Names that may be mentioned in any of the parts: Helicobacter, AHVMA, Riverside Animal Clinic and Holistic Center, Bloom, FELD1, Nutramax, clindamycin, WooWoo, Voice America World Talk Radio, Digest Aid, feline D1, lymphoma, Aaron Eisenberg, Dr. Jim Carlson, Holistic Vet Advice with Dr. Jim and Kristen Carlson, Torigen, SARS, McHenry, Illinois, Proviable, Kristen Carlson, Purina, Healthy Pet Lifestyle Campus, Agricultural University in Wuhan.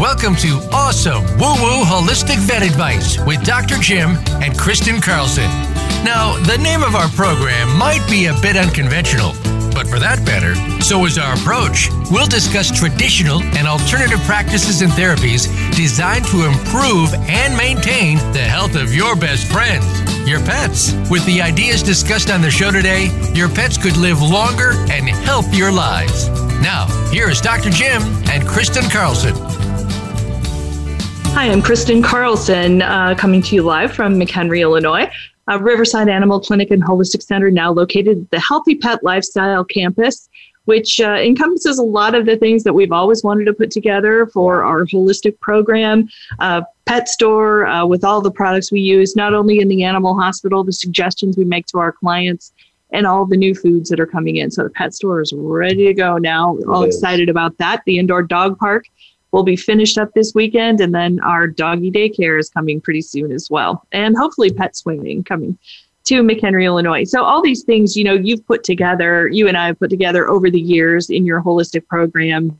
Welcome to awesome WooWoo Holistic Vet Advice with Dr. Jim and Kristen Carlson. Now, the name of our program might be a bit unconventional, but for that matter, so is our approach. We'll discuss traditional and alternative practices and therapies designed to improve and maintain the health of your best friend, your pets. With the ideas discussed on the show today, your pets could live longer and healthier lives. Now, here is Dr. Jim and Kristen Carlson. Hi, I'm Kristen Carlson, coming to you live from McHenry, Illinois. Riverside Animal Clinic and Holistic Center, now located at the Healthy Pet Lifestyle Campus, which encompasses a lot of the things that we've always wanted to put together for our holistic program. Pet store with all the products we use, not only in the animal hospital, the suggestions we make to our clients, and all the new foods that are coming in. So the pet store is ready to go now. We're all excited about that. The indoor dog park will be finished up this weekend, and then our doggy daycare is coming pretty soon as well. And hopefully pet swimming coming to McHenry, Illinois. So all these things, you know, you've put together, you and I have put together over the years in your holistic program,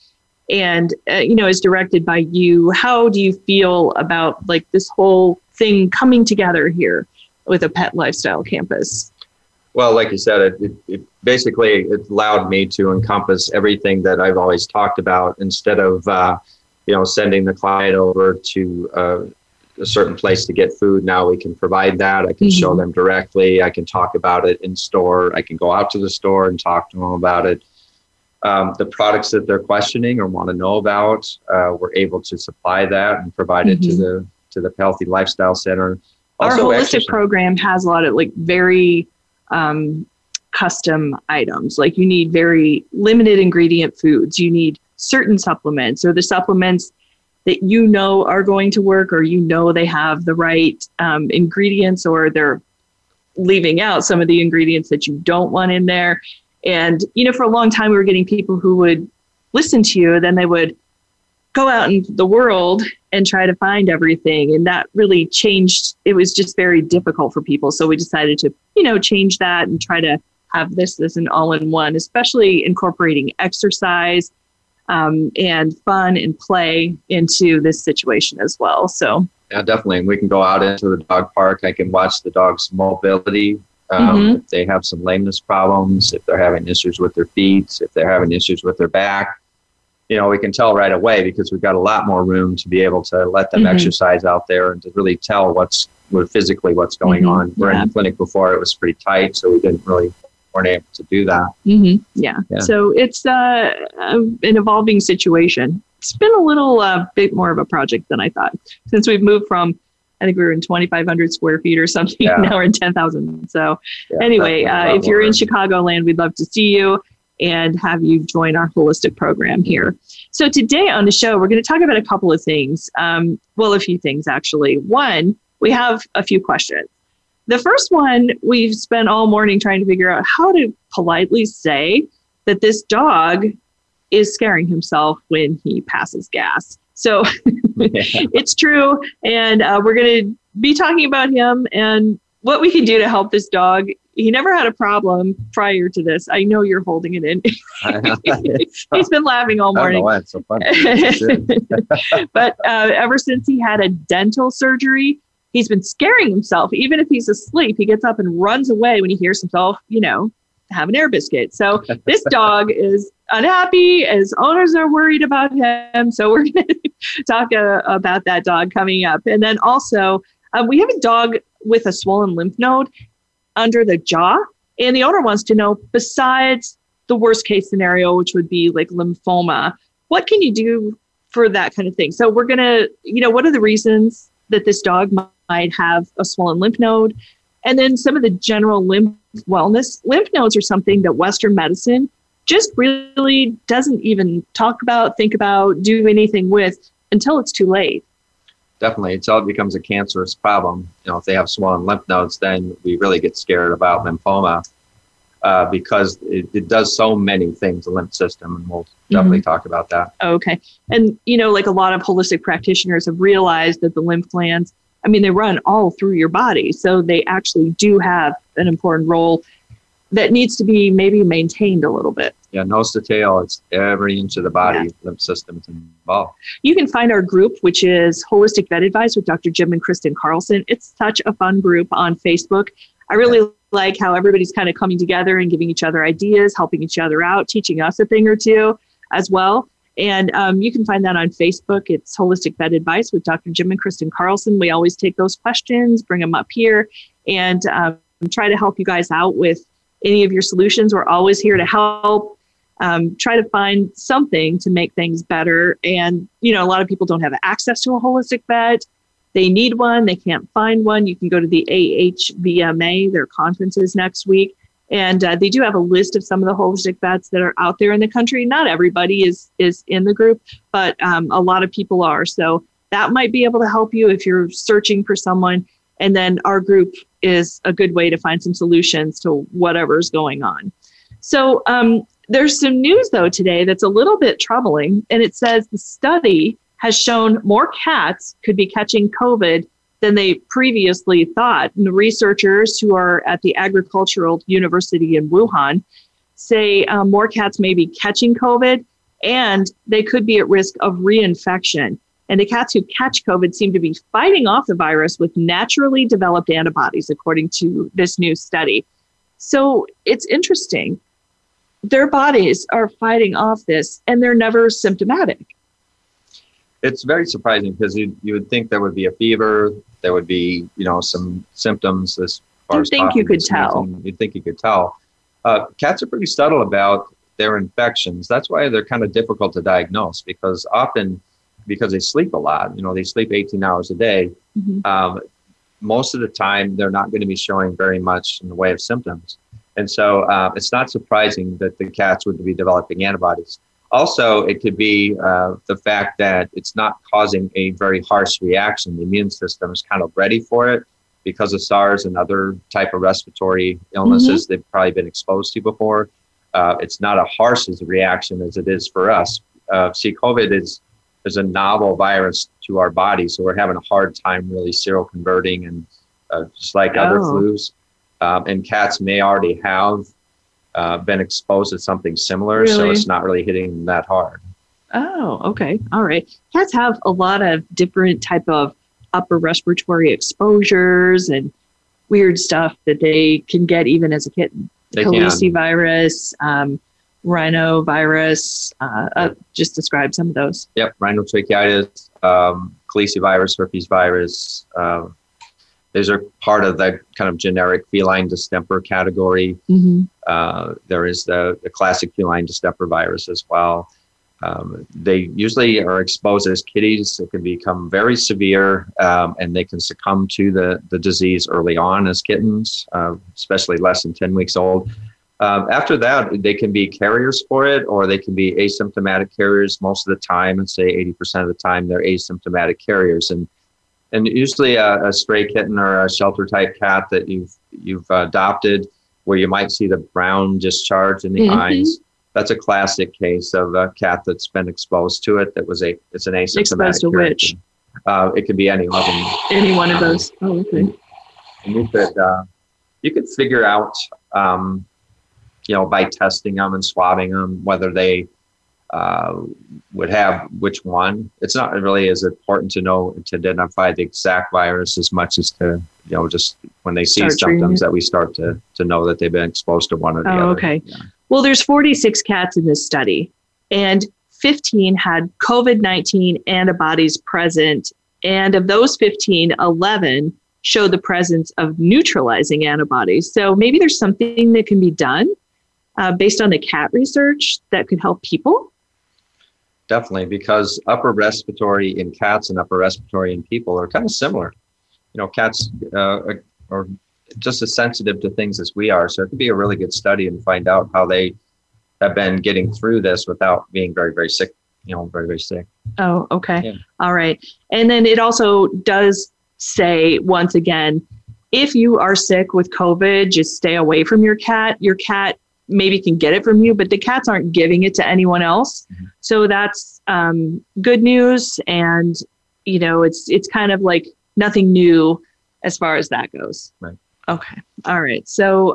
and, you know, is directed by you. How do you feel about like this whole thing coming together here with a pet lifestyle campus? Well, like you said, it basically it allowed me to encompass everything that I've always talked about instead of, sending the client over to a certain place to get food. Now we can provide that. I can show them directly. I can talk about it in store. I can go out to the store and talk to them about it. The products that they're questioning or want to know about, we're able to supply that and provide it to the Healthy Lifestyle Center. Also, our holistic program has a lot of like very custom items. Like you need very limited ingredient foods. You need certain supplements, or the supplements that you know are going to work, or you know they have the right ingredients, or they're leaving out some of the ingredients that you don't want in there. And, you know, for a long time, we were getting people who would listen to you, then they would go out in the world and try to find everything. And that really changed. It was just very difficult for people. So we decided to, you know, change that and try to have this as an all-in-one, especially incorporating exercise, and fun and play into this situation as well. So yeah, definitely. We can go out into the dog park. I can watch the dog's mobility. If they have some lameness problems, if they're having issues with their feet, if they're having issues with their back, you know, we can tell right away because we've got a lot more room to be able to let them exercise out there and to really tell what's physically going on. We're in the clinic before. It was pretty tight, so we didn't really weren't able to do that. So it's an evolving situation. It's been a little bit more of a project than I thought, since we've moved from, I think we were in 2,500 square feet or something. Yeah. Now we're in 10,000. So anyway, if you're in Chicagoland, we'd love to see you and have you join our holistic program here. So today on the show, we're going to talk about a couple of things. A few things, actually. One, we have a few questions. The first one, we've spent all morning trying to figure out how to politely say that this dog is scaring himself when he passes gas. So it's true. And we're going to be talking about him and what we can do to help this dog. He never had a problem prior to this. I know you're holding it in. He's been laughing all morning. I don't know why it's so funny. But ever since he had a dental surgery, he's been scaring himself. Even if he's asleep, he gets up and runs away when he hears himself, you know, have an air biscuit. So this dog is unhappy. His owners are worried about him. So we're going to talk about that dog coming up. And then also, we have a dog with a swollen lymph node under the jaw. And the owner wants to know, besides the worst case scenario, which would be like lymphoma, what can you do for that kind of thing? So we're going to, you know, what are the reasons that this dog might have a swollen lymph node? And then some of the general lymph wellness. Lymph nodes are something that Western medicine just really doesn't even talk about, think about, do anything with until it's too late. Definitely, until it becomes a cancerous problem. You know, if they have swollen lymph nodes, then we really get scared about lymphoma because it does so many things, the lymph system, and we'll definitely talk about that. Okay, and you know, like a lot of holistic practitioners have realized that the lymph glands, I mean, they run all through your body, so they actually do have an important role that needs to be maybe maintained a little bit. Yeah, nose to tail, it's every inch of the body, lymph system's involved. You can find our group, which is Holistic Vet Advice with Dr. Jim and Kristen Carlson. It's such a fun group on Facebook. I really like how everybody's kind of coming together and giving each other ideas, helping each other out, teaching us a thing or two as well. And you can find that on Facebook. It's Holistic Vet Advice with Dr. Jim and Kristen Carlson. We always take those questions, bring them up here, and try to help you guys out with any of your solutions. We're always here to help, try to find something to make things better. And, you know, a lot of people don't have access to a holistic vet. They need one. They can't find one. You can go to the AHVMA, their conference is next week. And they do have a list of some of the holistic vets that are out there in the country. Not everybody is in the group, but a lot of people are. So that might be able to help you if you're searching for someone. And then our group is a good way to find some solutions to whatever's going on. So there's some news, though, today that's a little bit troubling. And it says the study has shown more cats could be catching COVID than they previously thought. And the researchers who are at the Agricultural University in Wuhan say more cats may be catching COVID, and they could be at risk of reinfection. And the cats who catch COVID seem to be fighting off the virus with naturally developed antibodies, according to this new study. So it's interesting. Their bodies are fighting off this, and they're never symptomatic. It's very surprising because you would think there would be a fever, there would be, you know, some symptoms as far as coughing, you could tell. You'd think you could tell. Cats are pretty subtle about their infections. That's why they're kind of difficult to diagnose, because often, because they sleep a lot, you know, they sleep 18 hours a day. Mm-hmm. Most of the time, they're not going to be showing very much in the way of symptoms. And so it's not surprising that the cats would be developing antibodies. Also, it could be the fact that it's not causing a very harsh reaction. The immune system is kind of ready for it because of SARS and other type of respiratory illnesses mm-hmm. they've probably been exposed to before. It's not a harsh reaction as it is for us. COVID is a novel virus to our body, so we're having a hard time really seroconverting and just like other flus. And cats may already have been exposed to something similar, so it's not really hitting them that hard. Oh, okay. All right. Cats have a lot of different type of upper respiratory exposures and weird stuff that they can get even as a kitten. Calicivirus, rhinovirus, just describe some of those. Yep, rhinotracheitis, calicivirus, herpes virus. These are part of that kind of generic feline distemper category. Mm-hmm. There is the classic feline distemper virus as well. They usually are exposed as kitties. It can become very severe, and they can succumb to the disease early on as kittens, especially less than 10 weeks old. After that, they can be carriers for it, or they can be asymptomatic carriers most of the time, and say 80% of the time they're asymptomatic carriers. And usually a stray kitten or a shelter-type cat that you've adopted, where you might see the brown discharge in the mm-hmm. eyes, that's a classic case of a cat that's been exposed to it. It's an asymptomatic exposed to carrier. Which? It could be any of them. Any one of those. Oh, okay. And you could figure out, you know, by testing them and swabbing them, whether they would have which one. It's not really as important to know to identify the exact virus as much as to, you know, just when they see symptoms that we start to know that they've been exposed to one or the other. Oh, okay. Yeah. Well, there's 46 cats in this study, and 15 had COVID-19 antibodies present. And of those 15, 11 showed the presence of neutralizing antibodies. So maybe there's something that can be done based on the cat research that could help people? Definitely, because upper respiratory in cats and upper respiratory in people are kind of similar. You know, cats are just as sensitive to things as we are, so it could be a really good study and find out how they have been getting through this without being very, very sick, you know, very, very sick. Oh, okay. Yeah. All right. And then it also does say, once again, if you are sick with COVID, just stay away from your cat. Your cat maybe can get it from you, but the cats aren't giving it to anyone else. Mm-hmm. So that's good news. And, you know, it's kind of like nothing new as far as that goes. Right. Okay. All right. So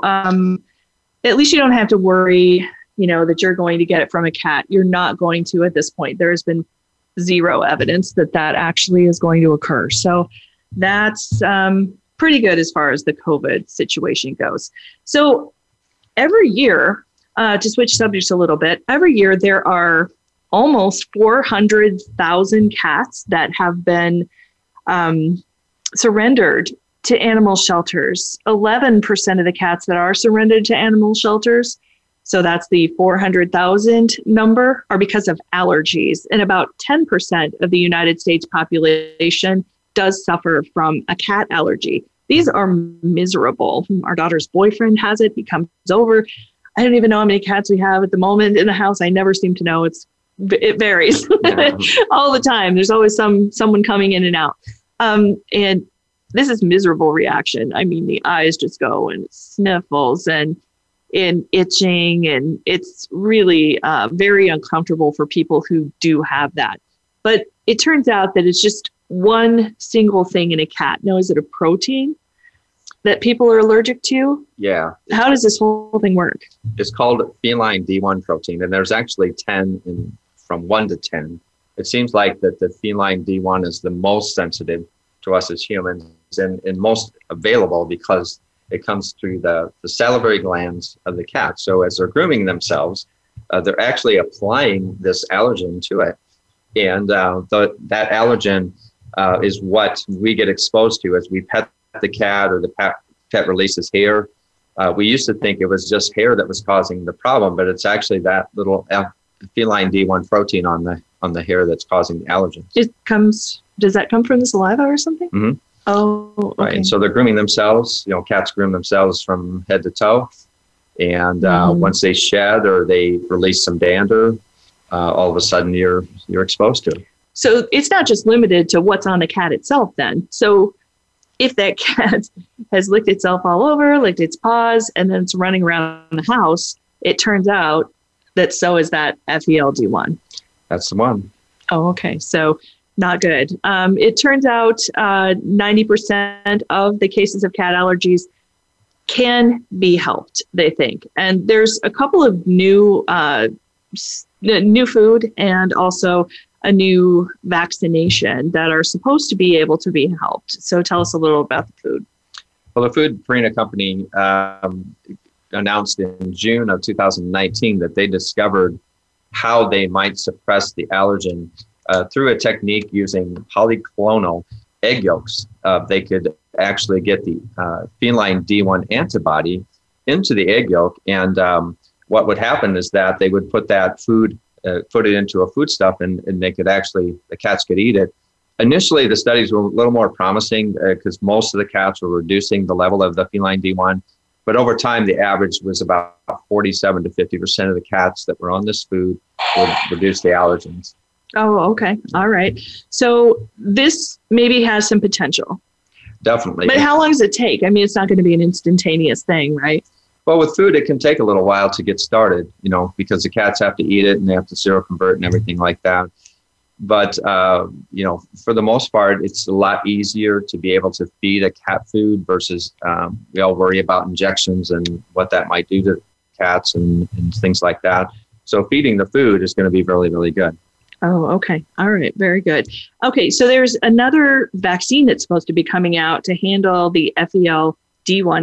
at least you don't have to worry, you know, that you're going to get it from a cat. You're not going to at this point. There has been zero evidence that that actually is going to occur. So that's pretty good as far as the COVID situation goes. So every year, to switch subjects a little bit, every year there are almost 400,000 cats that have been surrendered to animal shelters. 11% of the cats that are surrendered to animal shelters, so that's the 400,000 number, are because of allergies. And about 10% of the United States population does suffer from a cat allergy. These are miserable. Our daughter's boyfriend has it. He comes over. I don't even know how many cats we have at the moment in the house. I never seem to know. It varies all the time. There's always someone coming in and out. And this is miserable reaction. I mean, the eyes just go and sniffles and itching, and it's really very uncomfortable for people who do have that. But it turns out that it's just one single thing in a cat. Now, is it a protein that people are allergic to? Yeah. How does this whole thing work? It's called feline D1 protein, and there's actually 10 from 1 to 10. It seems like that the feline D1 is the most sensitive to us as humans and most available because it comes through the salivary glands of the cat. So as they're grooming themselves, they're actually applying this allergen to it. And that allergen is what we get exposed to as we pet the cat or the pet releases hair. We used to think it was just hair that was causing the problem, but it's actually that little feline D1 protein on the hair that's causing the allergens. Does that come from the saliva or something? Mm-hmm. Oh, okay. Right. And so they're grooming themselves. You know, cats groom themselves from head to toe. And once they shed or they release some dander, all of a sudden you're exposed to it. So it's not just limited to what's on the cat itself then. So if that cat has licked itself all over, licked its paws, and then it's running around the house, it turns out that so is that FELD1. That's the one. Oh, okay. So not good. It turns out 90% of the cases of cat allergies can be helped, they think. And there's a couple of new food and also a new vaccination that are supposed to be able to be helped. So tell us a little about the food. Well, the food Purina company announced in June of 2019 that they discovered how they might suppress the allergen through a technique using polyclonal egg yolks. They could actually get the feline D1 antibody into the egg yolk, and what would happen is that they would put that food, put it into a foodstuff, and they could actually, the cats could eat it. Initially, the studies were a little more promising because most of the cats were reducing the level of the feline D1, but over time, the average was about 47 to 50% of the cats that were on this food would reduce the allergens. Oh, okay. All right. So this maybe has some potential. Definitely. But how long does it take? I mean, it's not going to be an instantaneous thing, right? Well, with food, it can take a little while to get started, you know, because the cats have to eat it and they have to seroconvert and everything like that. But, you know, for the most part, it's a lot easier to be able to feed a cat food versus we all worry about injections and what that might do to cats and things like that. So feeding the food is going to be really, really good. Oh, okay. All right. Very good. Okay. So there's another vaccine that's supposed to be coming out to handle the FELD1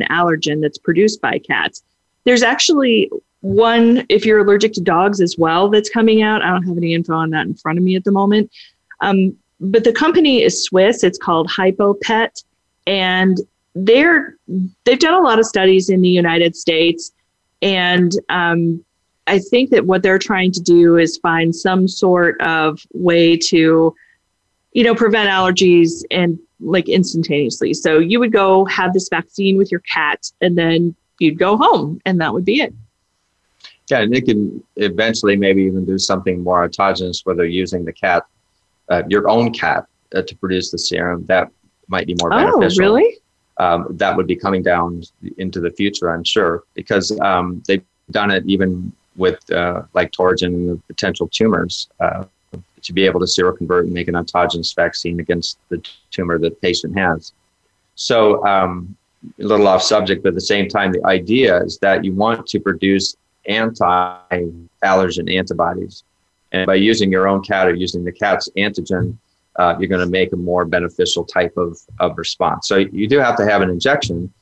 allergen that's produced by cats. There's actually one, if you're allergic to dogs as well, that's coming out. I don't have any info on that in front of me at the moment. But the company is Swiss. It's called HypoPet. And they've done a lot of studies in the United States. And I think that what they're trying to do is find some sort of way to, you know, prevent allergies and like instantaneously. So you would go have this vaccine with your cat and then you'd go home and that would be it. Yeah, and it can eventually maybe even do something more autogenous where they're using the cat, your own cat, to produce the serum. That might be more beneficial. Oh, really? That would be coming down into the future, I'm sure, because they've done it even with like Torigen and the potential tumors to be able to seroconvert and make an autogenous vaccine against the tumor the patient has. So a little off subject, but at the same time, the idea is that you want to produce anti-allergen antibodies. And by using your own cat or using the cat's antigen, you're going to make a more beneficial type of response. So you do have to have an injection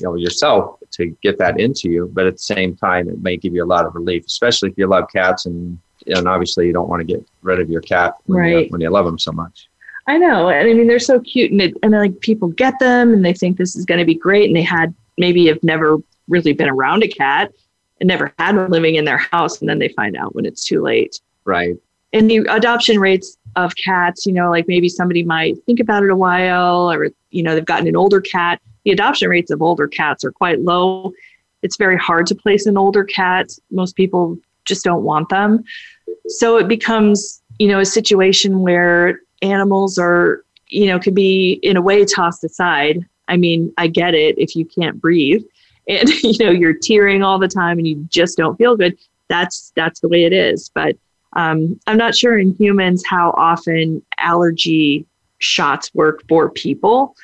yourself to get that into you, but at the same time, it may give you a lot of relief, especially if you love cats, and obviously you don't want to get rid of your cat when you love them so much. I know. And I mean, they're so cute, and like people get them and they think this is going to be great. And they have never really been around a cat and never had one living in their house. And then they find out when it's too late. Right. And the adoption rates of cats, like maybe somebody might think about it a while, or, they've gotten an older cat. The adoption rates of older cats are quite low. It's very hard to place an older cat. Most people just don't want them. So it becomes, a situation where animals are, could be in a way tossed aside. I mean, I get it if you can't breathe and, you're tearing all the time and you just don't feel good. That's the way it is. But I'm not sure in humans how often allergy shots work for people.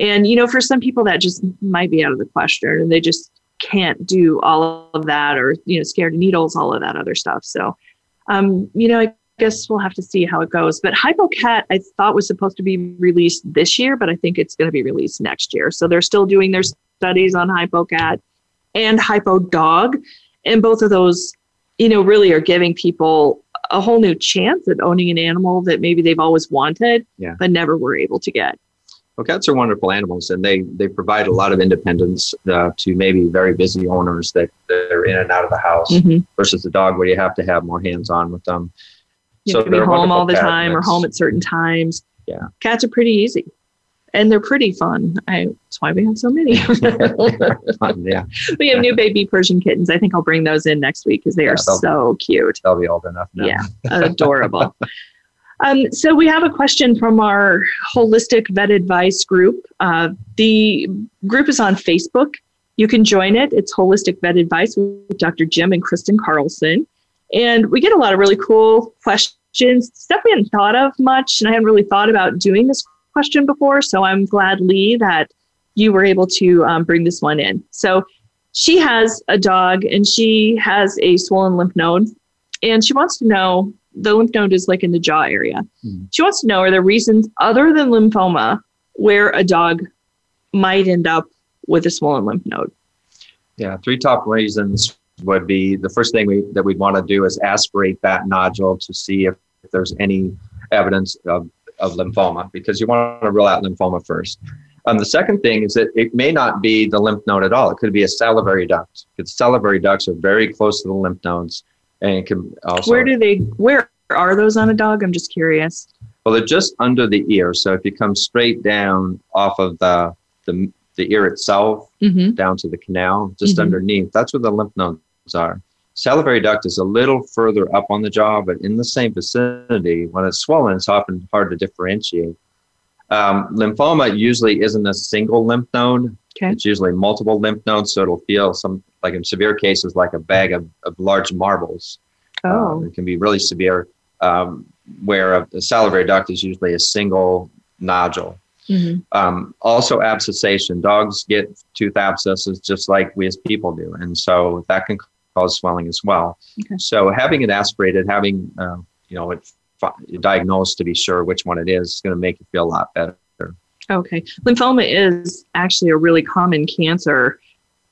And, for some people that just might be out of the question, and they just can't do all of that, or, scared of needles, all of that other stuff. So, I guess we'll have to see how it goes. But HypoPet, I thought, was supposed to be released this year, but I think it's going to be released next year. So they're still doing their studies on HypoCat and HypoDog. And both of those, really are giving people a whole new chance at owning an animal that maybe they've always wanted, but never were able to get. Well, cats are wonderful animals, and they provide a lot of independence to maybe very busy owners that are in and out of the house, versus a dog where you have to have more hands-on with them. You have to be home all the time or home at certain times. Yeah, cats are pretty easy, and they're pretty fun. That's why we have so many. Yeah, we have new baby Persian kittens. I think I'll bring those in next week because they are so cute. They'll be old enough now. Yeah, adorable. So we have a question from our Holistic Vet Advice group. The group is on Facebook. You can join it. It's Holistic Vet Advice with Dr. Jim and Kristen Carlson. And we get a lot of really cool questions, stuff we hadn't thought of much, and I hadn't really thought about doing this question before. So I'm glad, Lee, that you were able to bring this one in. So she has a dog, and she has a swollen lymph node, and she wants to know, the lymph node is like in the jaw area. She wants to know, are there reasons other than lymphoma where a dog might end up with a swollen lymph node? Yeah, three top reasons would be, the first thing we'd want to do is aspirate that nodule to see if there's any evidence of lymphoma, because you want to rule out lymphoma first. The second thing is that it may not be the lymph node at all. It could be a salivary duct, because salivary ducts are very close to the lymph nodes. And can also, where are those on a dog? I'm just curious. Well, they're just under the ear. So if you come straight down off of the ear itself, down to the canal, just underneath, that's where the lymph nodes are. Salivary duct is a little further up on the jaw, but in the same vicinity. When it's swollen, it's often hard to differentiate. Lymphoma usually isn't a single lymph node. Okay. It's usually multiple lymph nodes, so it'll feel like in severe cases, like a bag of large marbles. Oh. It can be really severe, where a salivary duct is usually a single nodule. Also abscessation. Dogs get tooth abscesses just like we as people do, and so that can cause swelling as well. Okay. So having it aspirated, having it diagnosed to be sure which one it is going to make you feel a lot better. Okay. Lymphoma is actually a really common cancer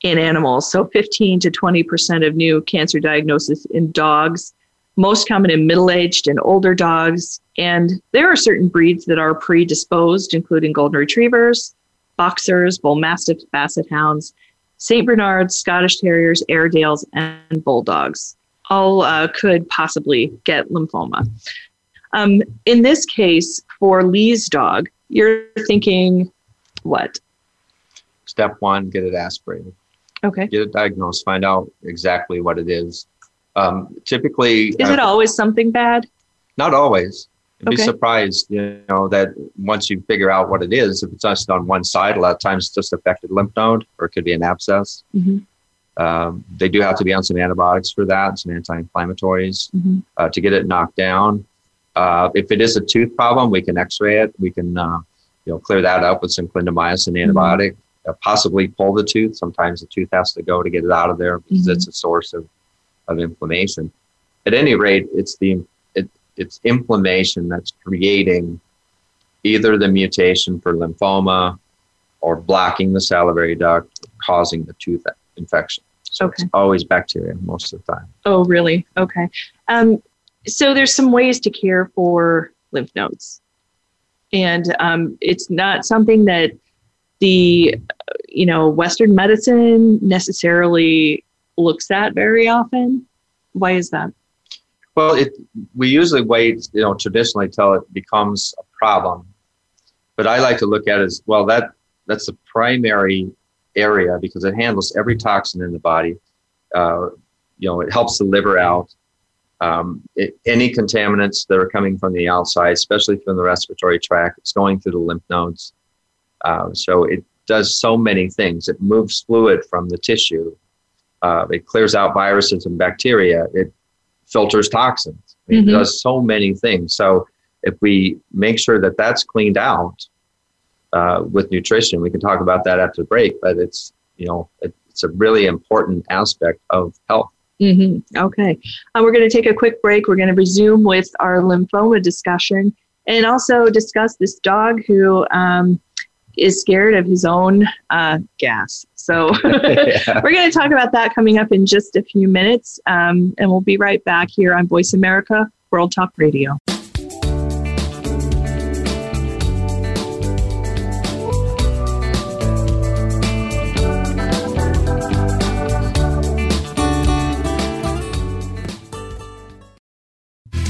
in animals. So 15 to 20% of new cancer diagnoses in dogs, most common in middle-aged and older dogs. And there are certain breeds that are predisposed, including golden retrievers, boxers, bull mastiffs, basset hounds, St. Bernards, Scottish terriers, Airedales, and bulldogs. All could possibly get lymphoma. In this case, for Lee's dog, you're thinking what? Step one, get it aspirated. Okay. Get it diagnosed. Find out exactly what it is. Typically, is it always something bad? Not always. You'd be surprised, that once you figure out what it is, if it's just on one side, a lot of times it's just affected lymph node, or it could be an abscess. They do have to be on some antibiotics for that, some anti-inflammatories, to get it knocked down. If it is a tooth problem, we can X-ray it. We can clear that up with some clindamycin antibiotic. possibly pull the tooth. Sometimes the tooth has to go to get it out of there because it's a source of inflammation. At any rate, it's inflammation that's creating either the mutation for lymphoma or blocking the salivary duct, causing the tooth infection. So it's always bacteria most of the time. Oh, really? Okay. So there's some ways to care for lymph nodes. And it's not something that the, Western medicine necessarily looks at very often. Why is that? Well, we usually wait, traditionally till it becomes a problem. But I like to look at it as, well, that's the primary area because it handles every toxin in the body. It helps the liver out. Any contaminants that are coming from the outside, especially from the respiratory tract, it's going through the lymph nodes. So it does so many things. It moves fluid from the tissue. It clears out viruses and bacteria. It filters toxins. It does so many things. So if we make sure that that's cleaned out with nutrition, we can talk about that after the break, but it's a really important aspect of health. Okay. We're going to take a quick break. We're going to resume with our lymphoma discussion and also discuss this dog who is scared of his own gas. So we're going to talk about that coming up in just a few minutes. And we'll be right back here on Voice America World Talk Radio.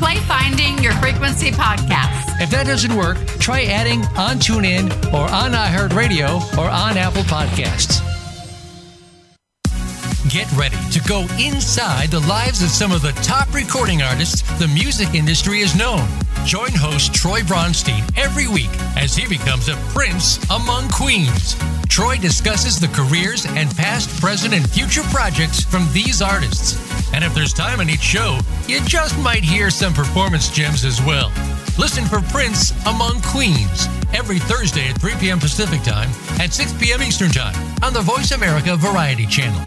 Play Finding Your Frequency podcast. If that doesn't work, try adding on TuneIn or on iHeartRadio or on Apple Podcasts. Get ready to go inside the lives of some of the top recording artists the music industry has known. Join host Troy Bronstein every week as he becomes a prince among queens. Troy discusses the careers and past, present, and future projects from these artists. And if there's time in each show, you just might hear some performance gems as well. Listen for Prince Among Queens every Thursday at 3 p.m. Pacific Time and 6 p.m. Eastern Time on the Voice America Variety Channel.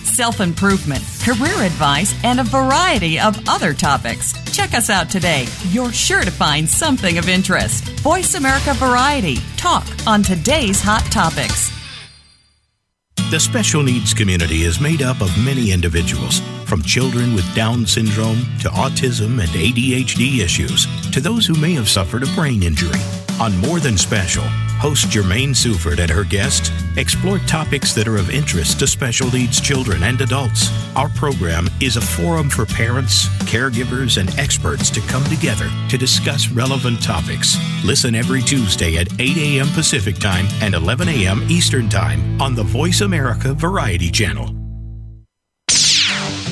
self-improvement, career advice, and a variety of other topics. Check us out today. You're sure to find something of interest. Voice America Variety. Talk on today's hot topics. The special needs community is made up of many individuals, from children with Down syndrome to autism and ADHD issues, to those who may have suffered a brain injury. On More Than Special, host Jermaine Suford and her guests explore topics that are of interest to special needs children and adults. Our program is a forum for parents, caregivers, and experts to come together to discuss relevant topics. Listen every Tuesday at 8 a.m. Pacific Time and 11 a.m. Eastern Time on the Voice America Variety Channel.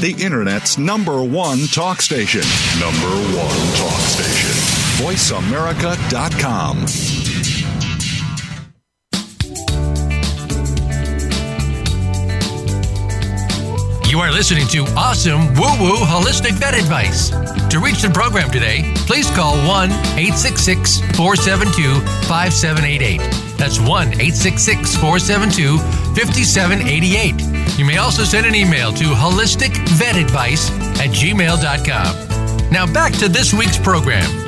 The Internet's number 1 talk station. Number 1 talk station. VoiceAmerica.com. You are listening to awesome WooWoo Holistic Vet Advice. To reach the program today, please call 1-866-472-5788. That's 1-866-472-5788. You may also send an email to holisticvetadvice@gmail.com. Now back to this week's program.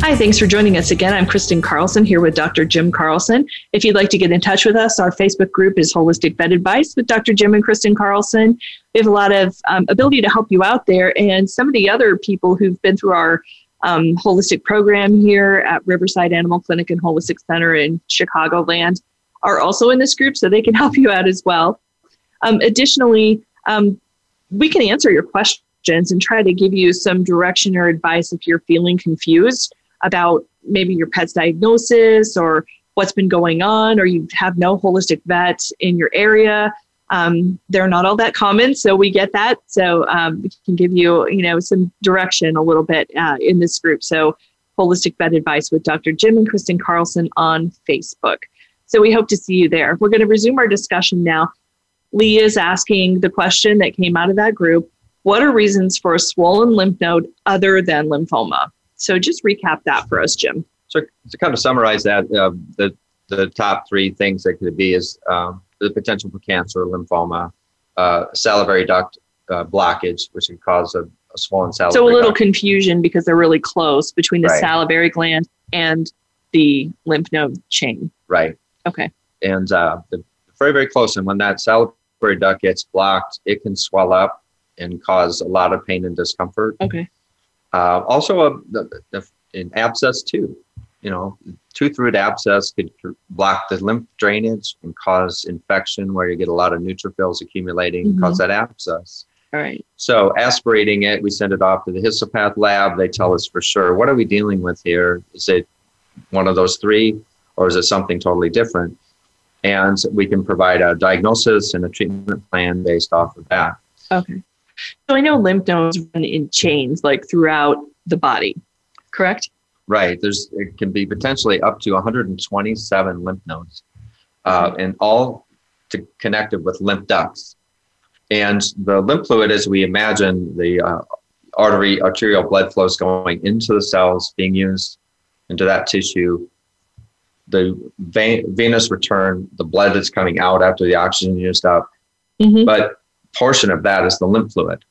Hi, thanks for joining us again. I'm Kristen Carlson here with Dr. Jim Carlson. If you'd like to get in touch with us, our Facebook group is Holistic Vet Advice with Dr. Jim and Kristen Carlson. We have a lot of ability to help you out there. And some of the other people who've been through our holistic program here at Riverside Animal Clinic and Holistic Center in Chicagoland are also in this group, so they can help you out as well. Additionally, we can answer your questions and try to give you some direction or advice if you're feeling confused about maybe your pet's diagnosis or what's been going on, or you have no holistic vet in your area. They're not all that common, so we get that. So we can give you, some direction a little bit in this group. So Holistic Vet Advice with Dr. Jim and Kristen Carlson on Facebook. So we hope to see you there. We're going to resume our discussion now. Lee is asking the question that came out of that group: what are reasons for a swollen lymph node other than lymphoma? So just recap that for us, Jim. So to kind of summarize that, the top three things that could be is the potential for cancer, lymphoma, salivary duct blockage, which can cause a swollen salivary duct. So a little confusion because they're really close between the salivary gland and the lymph node chain. Right. Okay. And very, very close. And when that salivary duct gets blocked, it can swell up and cause a lot of pain and discomfort. Okay. Also, an abscess too. Tooth-root abscess could block the lymph drainage and cause infection where you get a lot of neutrophils accumulating, mm-hmm. cause that abscess. All right. So aspirating it, we send it off to the histopath lab. They tell us for sure, what are we dealing with here? Is it one of those three, or is it something totally different? And we can provide a diagnosis and a treatment plan based off of that. Okay. So I know lymph nodes run in chains, like throughout the body, correct? Right. It can be potentially up to 127 lymph nodes, and all connected with lymph ducts. And the lymph fluid, as we imagine, the arterial blood flows going into the cells, being used into that tissue. The venous return, the blood that's coming out after the oxygen used up, mm-hmm. but portion of that is the lymph fluid.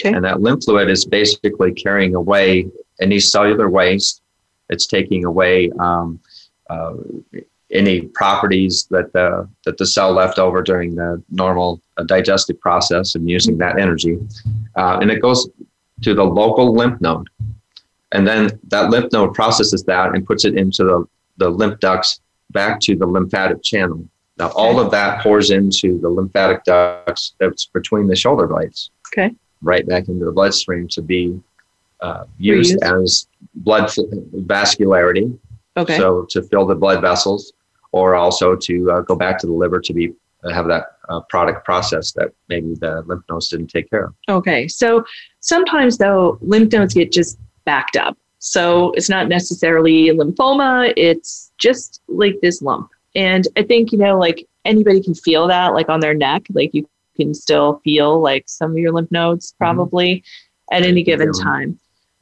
Okay. And that lymph fluid is basically carrying away any cellular waste. It's taking away any properties that the cell left over during the normal digestive process and using that energy. And it goes to the local lymph node. And then that lymph node processes that and puts it into the lymph ducts back to the lymphatic channel. Now, all of that pours into the lymphatic ducts that's between the shoulder blades. Okay. Right back into the bloodstream to be used as blood vascularity, okay. So to fill the blood vessels, or also to go back to the liver to be have that product process that maybe the lymph nodes didn't take care of. Okay, so sometimes though lymph nodes get just backed up, so it's not necessarily lymphoma; it's just like this lump. And I think like anybody can feel that, like on their neck, like you can still feel like some of your lymph nodes probably mm-hmm. at any given time.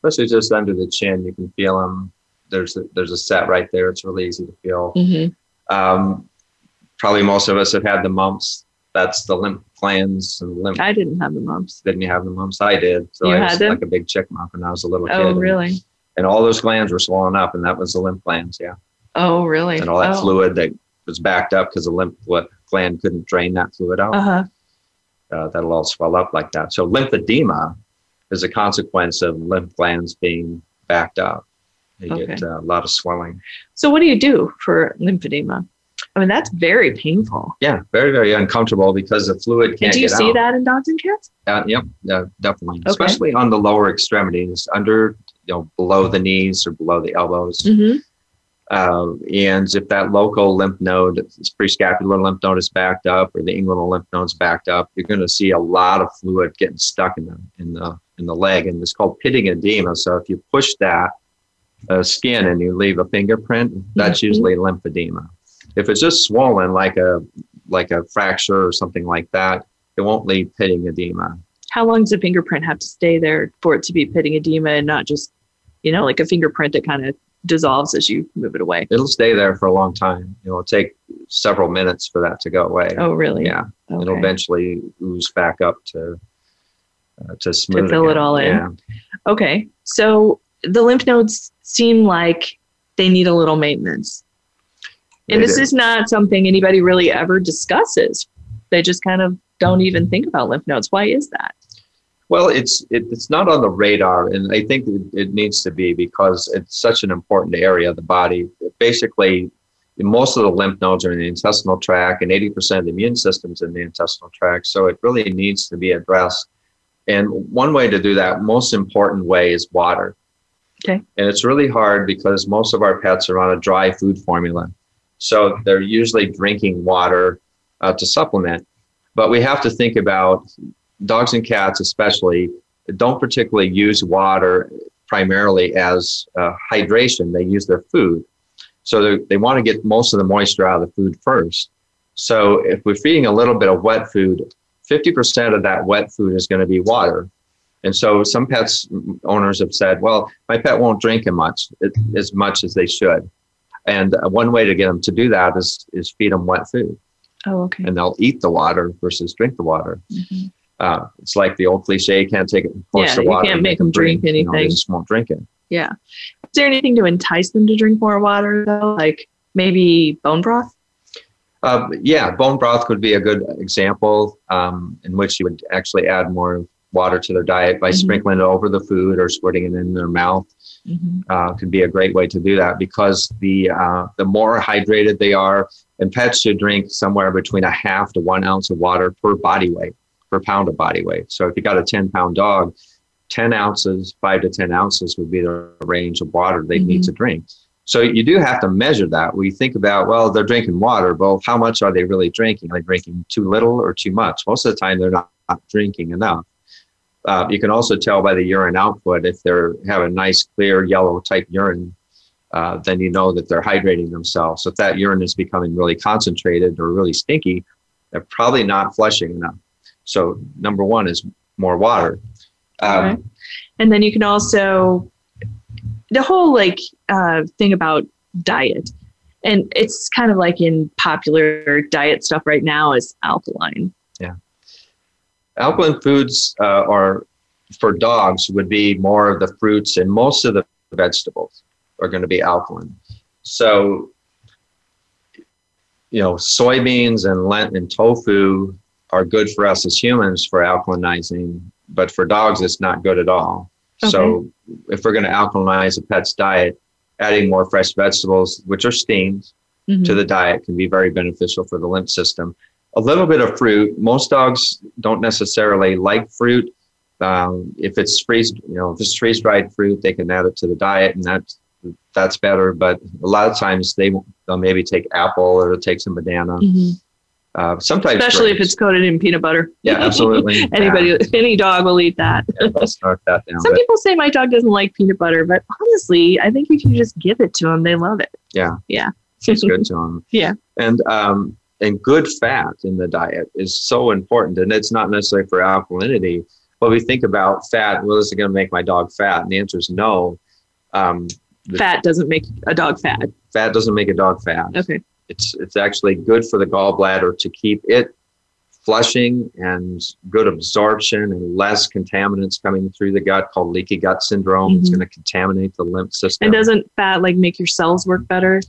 Especially just under the chin, you can feel them. There's a set right there. It's really easy to feel. Mm-hmm. Probably most of us have had the mumps. That's the lymph glands and lymph. I didn't have the mumps. Didn't you have the mumps? I did. So I was like a big chick mump when I was a little kid. Oh, really? And all those glands were swollen up, and that was the lymph glands. Yeah. Oh, really? And all that fluid that was backed up because the lymph gland couldn't drain that fluid out. Uh-huh. That'll all swell up like that. So lymphedema is a consequence of lymph glands being backed up. You get a lot of swelling. So what do you do for lymphedema? I mean, that's very painful. Yeah, very, very uncomfortable because the fluid can't get out. Do you see that in dogs and cats? Yep, definitely. Okay. Especially on the lower extremities, under, below the knees or below the elbows. Mm-hmm. And if that local lymph node, this prescapular lymph node is backed up, or the inguinal lymph node's backed up, you're going to see a lot of fluid getting stuck in the leg, and it's called pitting edema. So if you push that skin and you leave a fingerprint, that's mm-hmm. usually lymphedema. If it's just swollen, like a fracture or something like that, it won't leave pitting edema. How long does a fingerprint have to stay there for it to be pitting edema, and not just, like a fingerprint that kind of dissolves as you move it away? It'll stay there for a long time. It'll take several minutes for that to go away. Oh, really? Yeah. Okay. It'll eventually ooze back up to smooth, to fill it all in. Yeah. Okay. So the lymph nodes seem like they need a little maintenance. And this is not something anybody really ever discusses. They just kind of don't even think about lymph nodes. Why is that? Well, it's not on the radar, and I think it needs to be because it's such an important area of the body. Basically, most of the lymph nodes are in the intestinal tract, and 80% of the immune system's in the intestinal tract, so it really needs to be addressed. And one way to do that, most important way, is water. Okay. And it's really hard because most of our pets are on a dry food formula, so they're usually drinking water to supplement. But we have to think about dogs and cats especially don't particularly use water primarily as hydration. They use their food. So they want to get most of the moisture out of the food first. So if we're feeding a little bit of wet food, 50% of that wet food is going to be water. And so some pets owners have said, well, my pet won't drink as much as they should. And one way to get them to do that is feed them wet food. Oh, okay. And they'll eat the water versus drink the water. Mm-hmm. It's like the old cliche, you can't take it and force the water. You can't make them drink anything. They just won't drink it. Yeah. Is there anything to entice them to drink more water, though? Like maybe bone broth? Bone broth could be a good example in which you would actually add more water to their diet by sprinkling it over the food or squirting it in their mouth. Mm-hmm. Could be a great way to do that because the more hydrated they are, and pets should drink somewhere between 1/2 to 1 ounce of water per body weight, per pound of body weight. So if you got a 10-pound dog, 5 to 10 ounces would be the range of water they need to drink. So you do have to measure that. We think about, well, they're drinking water, but how much are they really drinking? Are they drinking too little or too much? Most of the time, they're not drinking enough. You can also tell by the urine output. If they have a nice, clear, yellow type urine, then you know that they're hydrating themselves. So if that urine is becoming really concentrated or really stinky, they're probably not flushing enough. So number one is more water. Okay. And then you can also, the whole thing about diet, and it's kind of like in popular diet stuff right now is alkaline. Yeah. Alkaline foods are, for dogs, would be more of the fruits, and most of the vegetables are going to be alkaline. So, soybeans and lentil and tofu are good for us as humans for alkalinizing, but for dogs, it's not good at all. Okay. So if we're going to alkalinize a pet's diet, adding more fresh vegetables, which are steamed, to the diet can be very beneficial for the lymph system. A little bit of fruit. Most dogs don't necessarily like fruit. If it's freeze-dried fruit, they can add it to the diet, and that's better. But a lot of times they'll maybe take apple or take some banana. Mm-hmm. Sometimes, especially if it's coated in peanut butter. Yeah, absolutely. Any dog will eat that. Yeah, let's knock that down. Some people say my dog doesn't like peanut butter, but honestly, I think if you just give it to them, they love it. Yeah. Yeah. It's good to them. Yeah. And good fat in the diet is so important. And it's not necessarily for alkalinity, but we think about fat. Well, is it going to make my dog fat? And the answer is no. Fat doesn't make a dog fat. Fat doesn't make a dog fat. Okay. It's actually good for the gallbladder to keep it flushing and good absorption and less contaminants coming through the gut called leaky gut syndrome. Mm-hmm. It's going to contaminate the lymph system. And doesn't fat make your cells work better?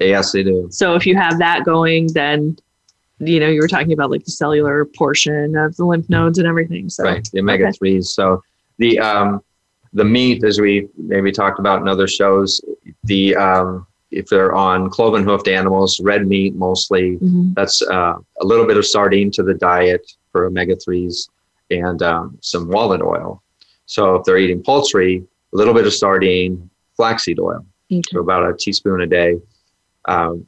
Yes, they do. So if you have that going, then, you were talking about the cellular portion of the lymph nodes and everything. So. Right, the omega-3s. Okay. So the meat, as we maybe talked about in other shows, if they're on cloven-hoofed animals, red meat mostly, that's a little bit of sardine to the diet for omega-3s and some walnut oil. So if they're eating poultry, a little bit of sardine, flaxseed oil, so about a teaspoon a day.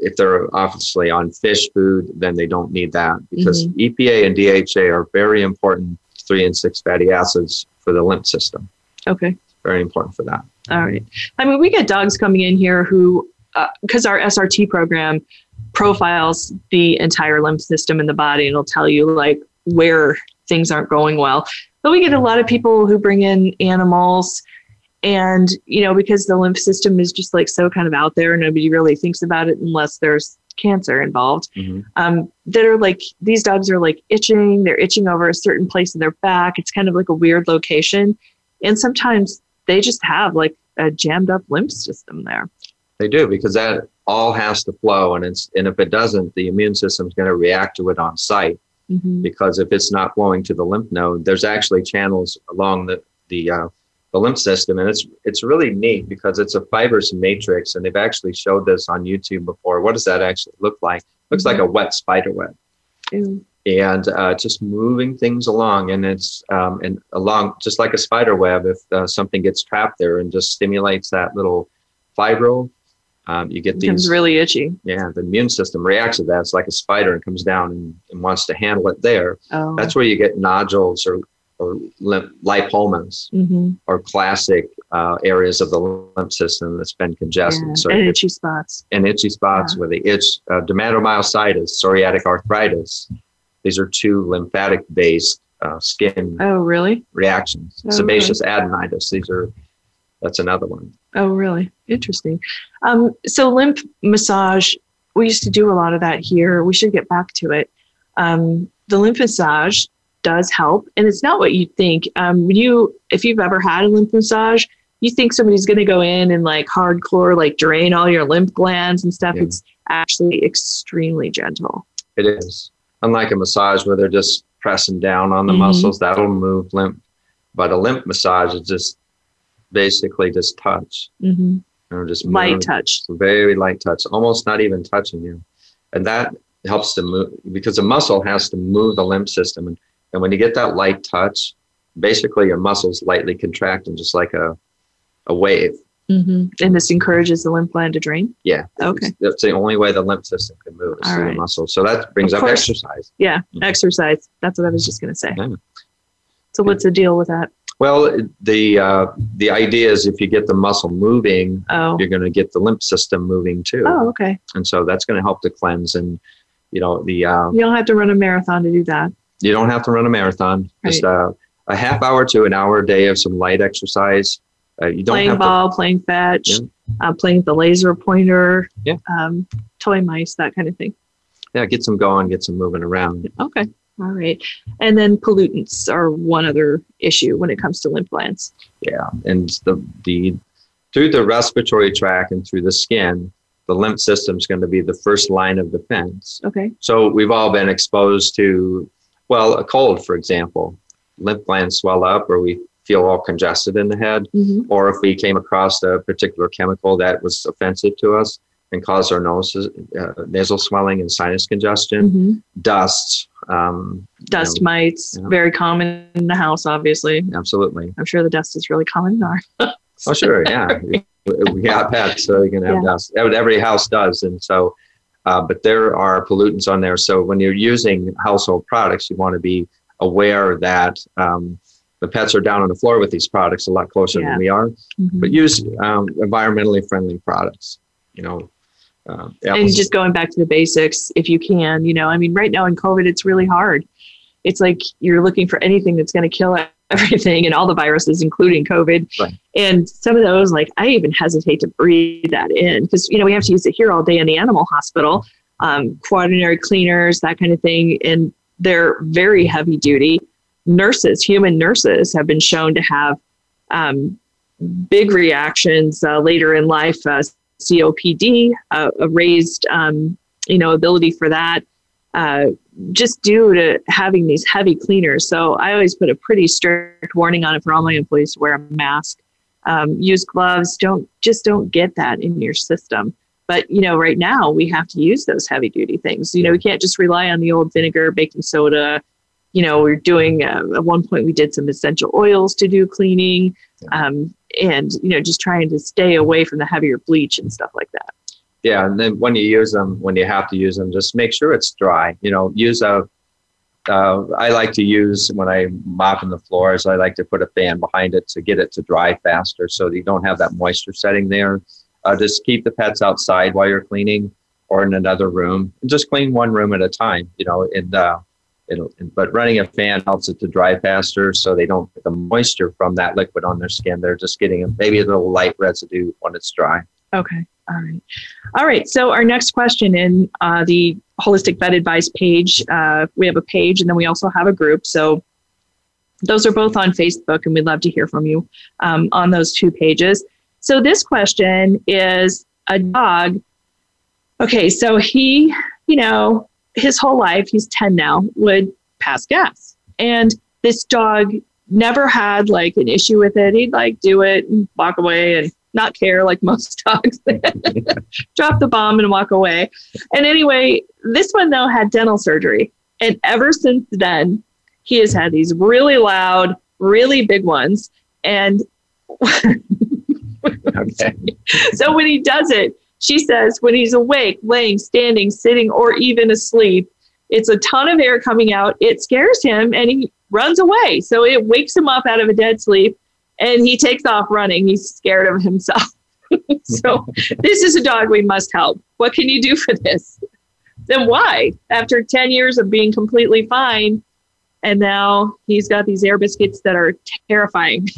If they're obviously on fish food, then they don't need that because EPA and DHA are very important 3 and 6 fatty acids for the lymph system. Okay. Very important for that. All right. I mean, we get dogs coming in here who, because our SRT program profiles the entire lymph system in the body and it'll tell you where things aren't going well. But we get a lot of people who bring in animals and, because the lymph system is just so kind of out there, nobody really thinks about it unless there's cancer involved. Mm-hmm. That are these dogs are itching. They're itching over a certain place in their back. It's kind of a weird location. And sometimes they just have a jammed up lymph system there. They do, because that all has to flow. And if it doesn't, the immune system is going to react to it on site. mm-hmm. because if it's not flowing to the lymph node, there's actually channels along the lymph system. And it's really neat because it's a fibrous matrix, and they've actually showed this on YouTube before. What does that actually look like? Looks like a wet spider web. Ew. And just moving things along, and it's and along just like a spider web. If something gets trapped there and just stimulates that little fibril, you get these. It becomes really itchy. Yeah, the immune system reacts to that. It's like a spider and comes down and wants to handle it there. Oh. That's where you get nodules or lipomas mm-hmm. or classic areas of the lymph system that's been congested. Yeah. So and itchy spots. And itchy spots yeah. where they itch. Dermatomyositis, psoriatic arthritis. These are two lymphatic-based skin reactions. Oh, sebaceous adenitis. That's another one. Oh, really? Interesting. So lymph massage, we used to do a lot of that here. We should get back to it. The lymph massage does help, and it's not what you think. If you've ever had a lymph massage, you think somebody's going to go in and like hardcore, like drain all your lymph glands and stuff. Yeah. It's actually extremely gentle. It is. Unlike a massage where they're just pressing down on the mm-hmm. muscles, that'll move lymph. But a lymph massage is just basically just touch. Mm-hmm. Just light touch. Very light touch, almost not even touching you. And that helps to move, because the muscle has to move the lymph system. And when you get that light touch, basically your muscles lightly contract and just like a wave. Mm-hmm. And this encourages the lymph gland to drain? Yeah. Okay. That's the only way the lymph system can move is through the muscles. So that brings up exercise. Yeah, mm-hmm. exercise. That's what I was just going to say. Mm-hmm. So what's the deal with that? Well, the idea is if you get the muscle moving, you're going to get the lymph system moving too. Oh, okay. And so that's going to help to cleanse and, you don't have to run a marathon to do that. You don't have to run a marathon. Right. Just a half hour to an hour a day of some light exercise. You don't playing ball, playing fetch, yeah. Playing with the laser pointer, yeah. Toy mice, that kind of thing. Yeah, get some going, get some moving around. Okay, all right. And then pollutants are one other issue when it comes to lymph glands. Yeah, and the through the respiratory tract and through the skin, the lymph system is going to be the first line of defense. Okay. So we've all been exposed to, a cold, for example. Lymph glands swell up, or we feel all congested in the head, mm-hmm. or if we came across a particular chemical that was offensive to us and caused our nasal swelling and sinus congestion, mm-hmm. dust mites, very common in the house, obviously. Absolutely. I'm sure the dust is really common in our house. Oh, sure, yeah. We have pets, so we can have dust. Every house does. And so, but there are pollutants on there. So when you're using household products, you want to be aware that, the pets are down on the floor with these products a lot closer than we are, mm-hmm. but use environmentally friendly products, And just going back to the basics, if you can, right now in COVID, it's really hard. It's like you're looking for anything that's going to kill everything and all the viruses, including COVID. Right. And some of those, I even hesitate to breathe that in because, we have to use it here all day in the animal hospital, quaternary cleaners, that kind of thing. And they're very heavy duty. Nurses, human nurses, have been shown to have big reactions later in life, COPD, a raised, ability for that, just due to having these heavy cleaners. So I always put a pretty strict warning on it for all my employees to wear a mask, use gloves. Don't get that in your system. But, right now we have to use those heavy duty things. We can't just rely on the old vinegar, baking soda. We're doing, at one point we did some essential oils to do cleaning, and just trying to stay away from the heavier bleach and stuff like that. Yeah. And then when you have to use them, just make sure it's dry, I like to use when I'm mopping the floors, I like to put a fan behind it to get it to dry faster so that you don't have that moisture setting there. Just keep the pets outside while you're cleaning or in another room, and just clean one room at a time, but running a fan helps it to dry faster so they don't get the moisture from that liquid on their skin. They're just getting maybe a little light residue when it's dry. Okay. All right. So our next question in the Holistic Vet Advice page, we have a page and then we also have a group. So those are both on Facebook and we'd love to hear from you on those two pages. So this question is a dog. Okay. So he, his whole life, he's 10 now, would past guests. And this dog never had like an issue with it. He'd like do it and walk away and not care like most dogs. Drop the bomb and walk away. And anyway, this one though had dental surgery. And ever since then, he has had these really loud, really big ones. And okay. So when he does it, she says when he's awake, laying, standing, sitting, or even asleep, it's a ton of air coming out. It scares him and he runs away. So it wakes him up out of a dead sleep and he takes off running. He's scared of himself. So this is a dog we must help. What can you do for this? Then why? After 10 years of being completely fine, and now he's got these air biscuits that are terrifying.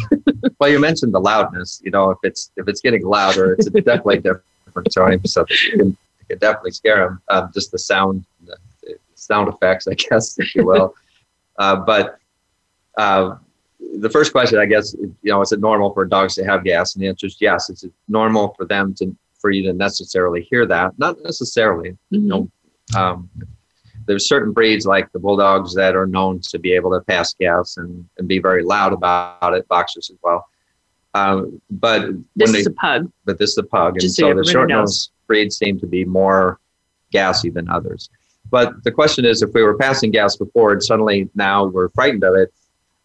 Well, you mentioned the loudness. You know, if it's getting louder, it's definitely different time. So it can definitely scare him. Just the sound effects, I guess, if you will. But the first question, I guess, you know, is it normal for dogs to have gas? And the answer is yes. Is it normal for them for you to necessarily hear that? Not necessarily. Mm-hmm. You know, there's certain breeds like the bulldogs that are known to be able to pass gas and be very loud about it. Boxers as well. But this is a pug. And so the short-nosed breeds seem to be more gassy than others. But the question is, if we were passing gas before and suddenly now we're frightened of it.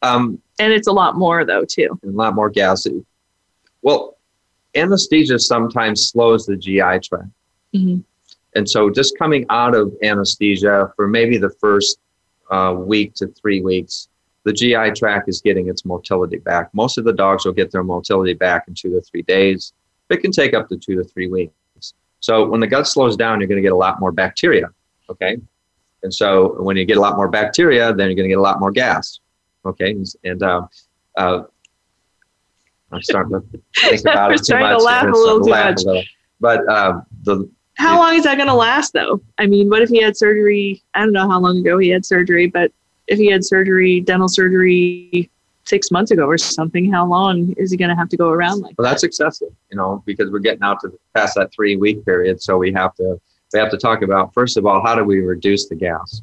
And it's a lot more though too. And a lot more gas. Well, anesthesia sometimes slows the GI tract. Mm-hmm. And so just coming out of anesthesia for maybe the first week to 3 weeks, the GI tract is getting its motility back. Most of the dogs will get their motility back in 2 to 3 days. It can take up to 2 to 3 weeks. So when the gut slows down, you're going to get a lot more bacteria, okay? And so when you get a lot more bacteria, then you're going to get a lot more gas, okay? And I'm starting to think about it too much. I'm starting to laugh a little too much. But how long is that going to last, though? I mean, what if he had surgery? I don't know how long ago he had surgery, but if he had surgery, dental surgery 6 months ago or something, how long is he going to have to go around like that? Well, that's excessive, you know, because we're getting out to past that 3 week period. So we have to talk about, first of all, how do we reduce the gas?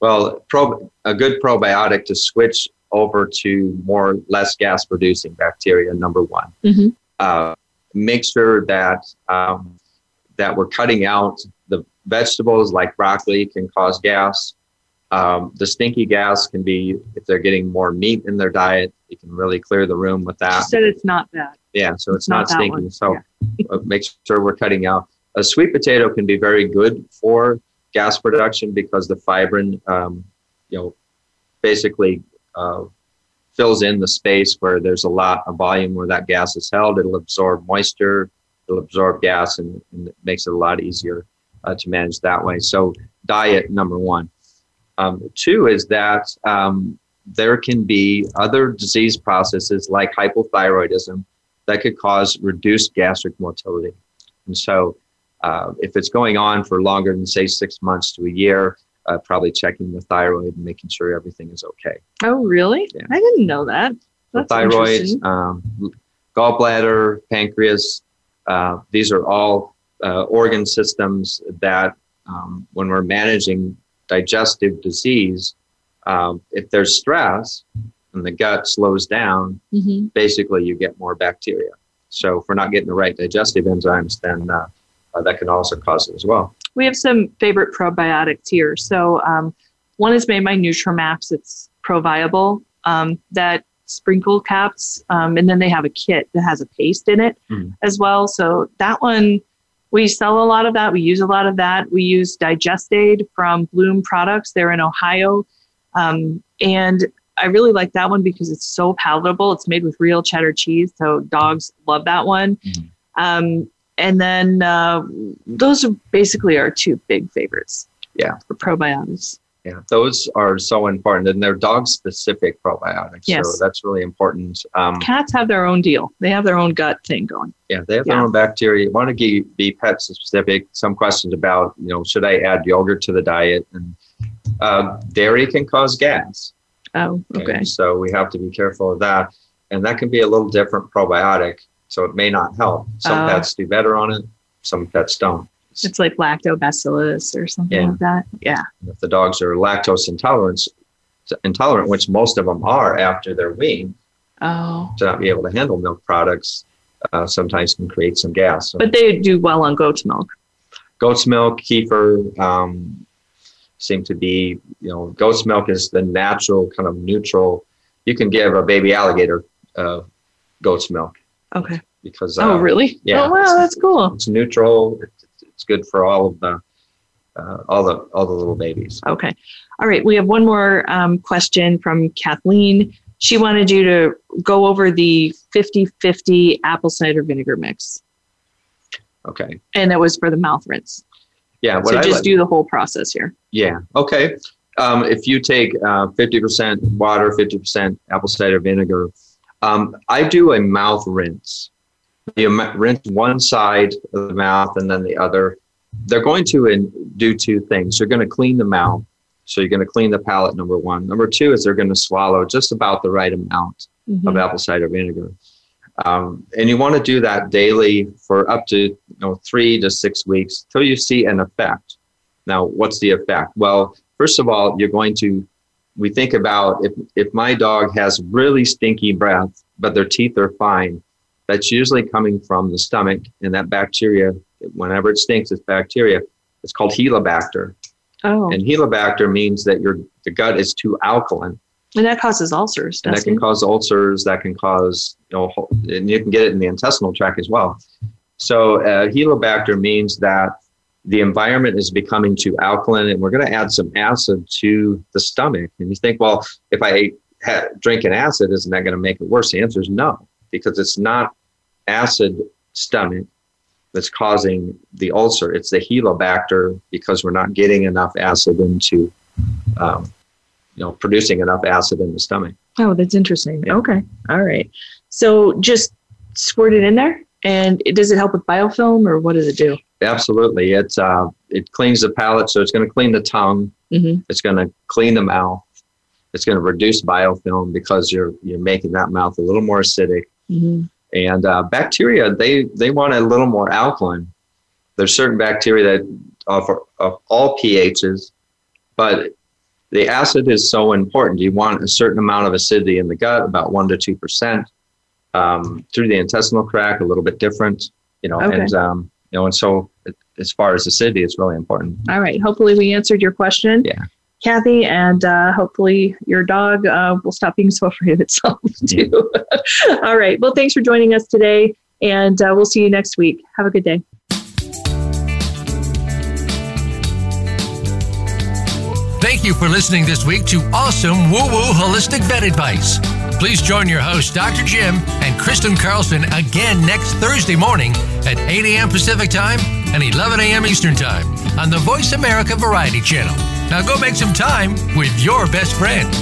Well, a good probiotic to switch over to less gas producing bacteria, number one. Mm-hmm. Make sure that that we're cutting out the vegetables like broccoli can cause gas. The stinky gas can be, if they're getting more meat in their diet, it can really clear the room with that. She said it's not that. Yeah, so it's not stinky. So yeah. Make sure we're cutting out. A sweet potato can be very good for gas production because the fibrin, basically fills in the space where there's a lot of volume where that gas is held. It'll absorb moisture. It'll absorb gas and it makes it a lot easier to manage that way. So diet, number one. Two is that there can be other disease processes like hypothyroidism that could cause reduced gastric motility. And so if it's going on for longer than, say, 6 months to a year, probably checking the thyroid and making sure everything is okay. Oh, really? Yeah. I didn't know that. That's the thyroid, gallbladder, pancreas. These are all organ systems that when we're managing digestive disease, if there's stress and the gut slows down, mm-hmm. basically you get more bacteria. So if we're not getting the right digestive enzymes, then that can also cause it as well. We have some favorite probiotics here. So one is made by Nutramax. It's Proviable. That sprinkle caps, and then they have a kit that has a paste in it as well. So that one, we sell a lot of that. We use a lot of that. We use Digest Aid from Bloom products. They're in Ohio. And I really like that one because it's so palatable. It's made with real cheddar cheese. So dogs love that one. And then those are basically our two big favorites. Yeah, for probiotics. Yeah, those are so important, and they're dog-specific probiotics, yes. So that's really important. Cats have their own deal. They have their own gut thing going. Yeah, they have their own bacteria. You want to be pet-specific. Some questions about, you know, should I add yogurt to the diet? And dairy can cause gas. Oh, okay. And so we have to be careful of that, and that can be a little different probiotic, so it may not help. Some pets do better on it. Some pets don't. It's like lactobacillus or something like that. Yeah. If the dogs are lactose intolerant, intolerant, which most of them are after they're weaned, to not be able to handle milk products sometimes can create some gas. So, but they do well on goat's milk. Goat's milk, kefir, seem to be, goat's milk is the natural kind of neutral. You can give a baby alligator goat's milk. Okay. Because really? Yeah. Oh wow, that's cool. It's neutral. It's good for all of the all the little babies. Okay. All right. We have one more question from Kathleen. She wanted you to go over the 50-50 apple cider vinegar mix. Okay. And that was for the mouth rinse. Yeah. So do the whole process here. Yeah. Okay. If you take 50% water, 50% apple cider vinegar, I do a mouth rinse. You rinse one side of the mouth and then the other. They're going to do two things. You're going to clean the mouth. So you're going to clean the palate, number one. Number two is they're going to swallow just about the right amount of apple cider vinegar. And you want to do that daily for up to 3 to 6 weeks till you see an effect. Now, what's the effect? Well, first of all, we think about if my dog has really stinky breath, but their teeth are fine, that's usually coming from the stomach. And that bacteria, whenever it stinks, it's bacteria. It's called Helicobacter. Oh. And Helicobacter means that the gut is too alkaline. And that causes ulcers, doesn't it? That can cause ulcers. That can cause, and you can get it in the intestinal tract as well. So Helicobacter means that the environment is becoming too alkaline, and we're going to add some acid to the stomach. And you think, well, if I drink an acid, isn't that going to make it worse? The answer is no, because it's not acid stomach that's causing the ulcer. It's the Helicobacter, because we're not getting enough acid into, producing enough acid in the stomach. Oh, that's interesting. Yeah. Okay. All right. So just squirt it in there, and does it help with biofilm, or what does it do? Absolutely. It cleans the palate, so it's going to clean the tongue. Mm-hmm. It's going to clean the mouth. It's going to reduce biofilm because you're making that mouth a little more acidic. Mm-hmm. And bacteria, they want a little more alkaline. There's certain bacteria that offer of all pHs, but the acid is so important. You want a certain amount of acidity in the gut, about 1 to 2%. Through the intestinal tract, a little bit different, Okay. And and so as far as acidity, it's really important. All right. Hopefully we answered your question. Yeah. Kathy, and hopefully your dog will stop being so afraid of itself too. Yeah. All right. Well, thanks for joining us today, and we'll see you next week. Have a good day. Thank you for listening this week to awesome WooWoo Holistic Vet Advice. Please join your hosts, Dr. Jim and Kristen Carlson, again next Thursday morning at 8 a.m. Pacific Time and 11 a.m. Eastern Time on the Voice America Variety Channel. Now go make some time with your best friend.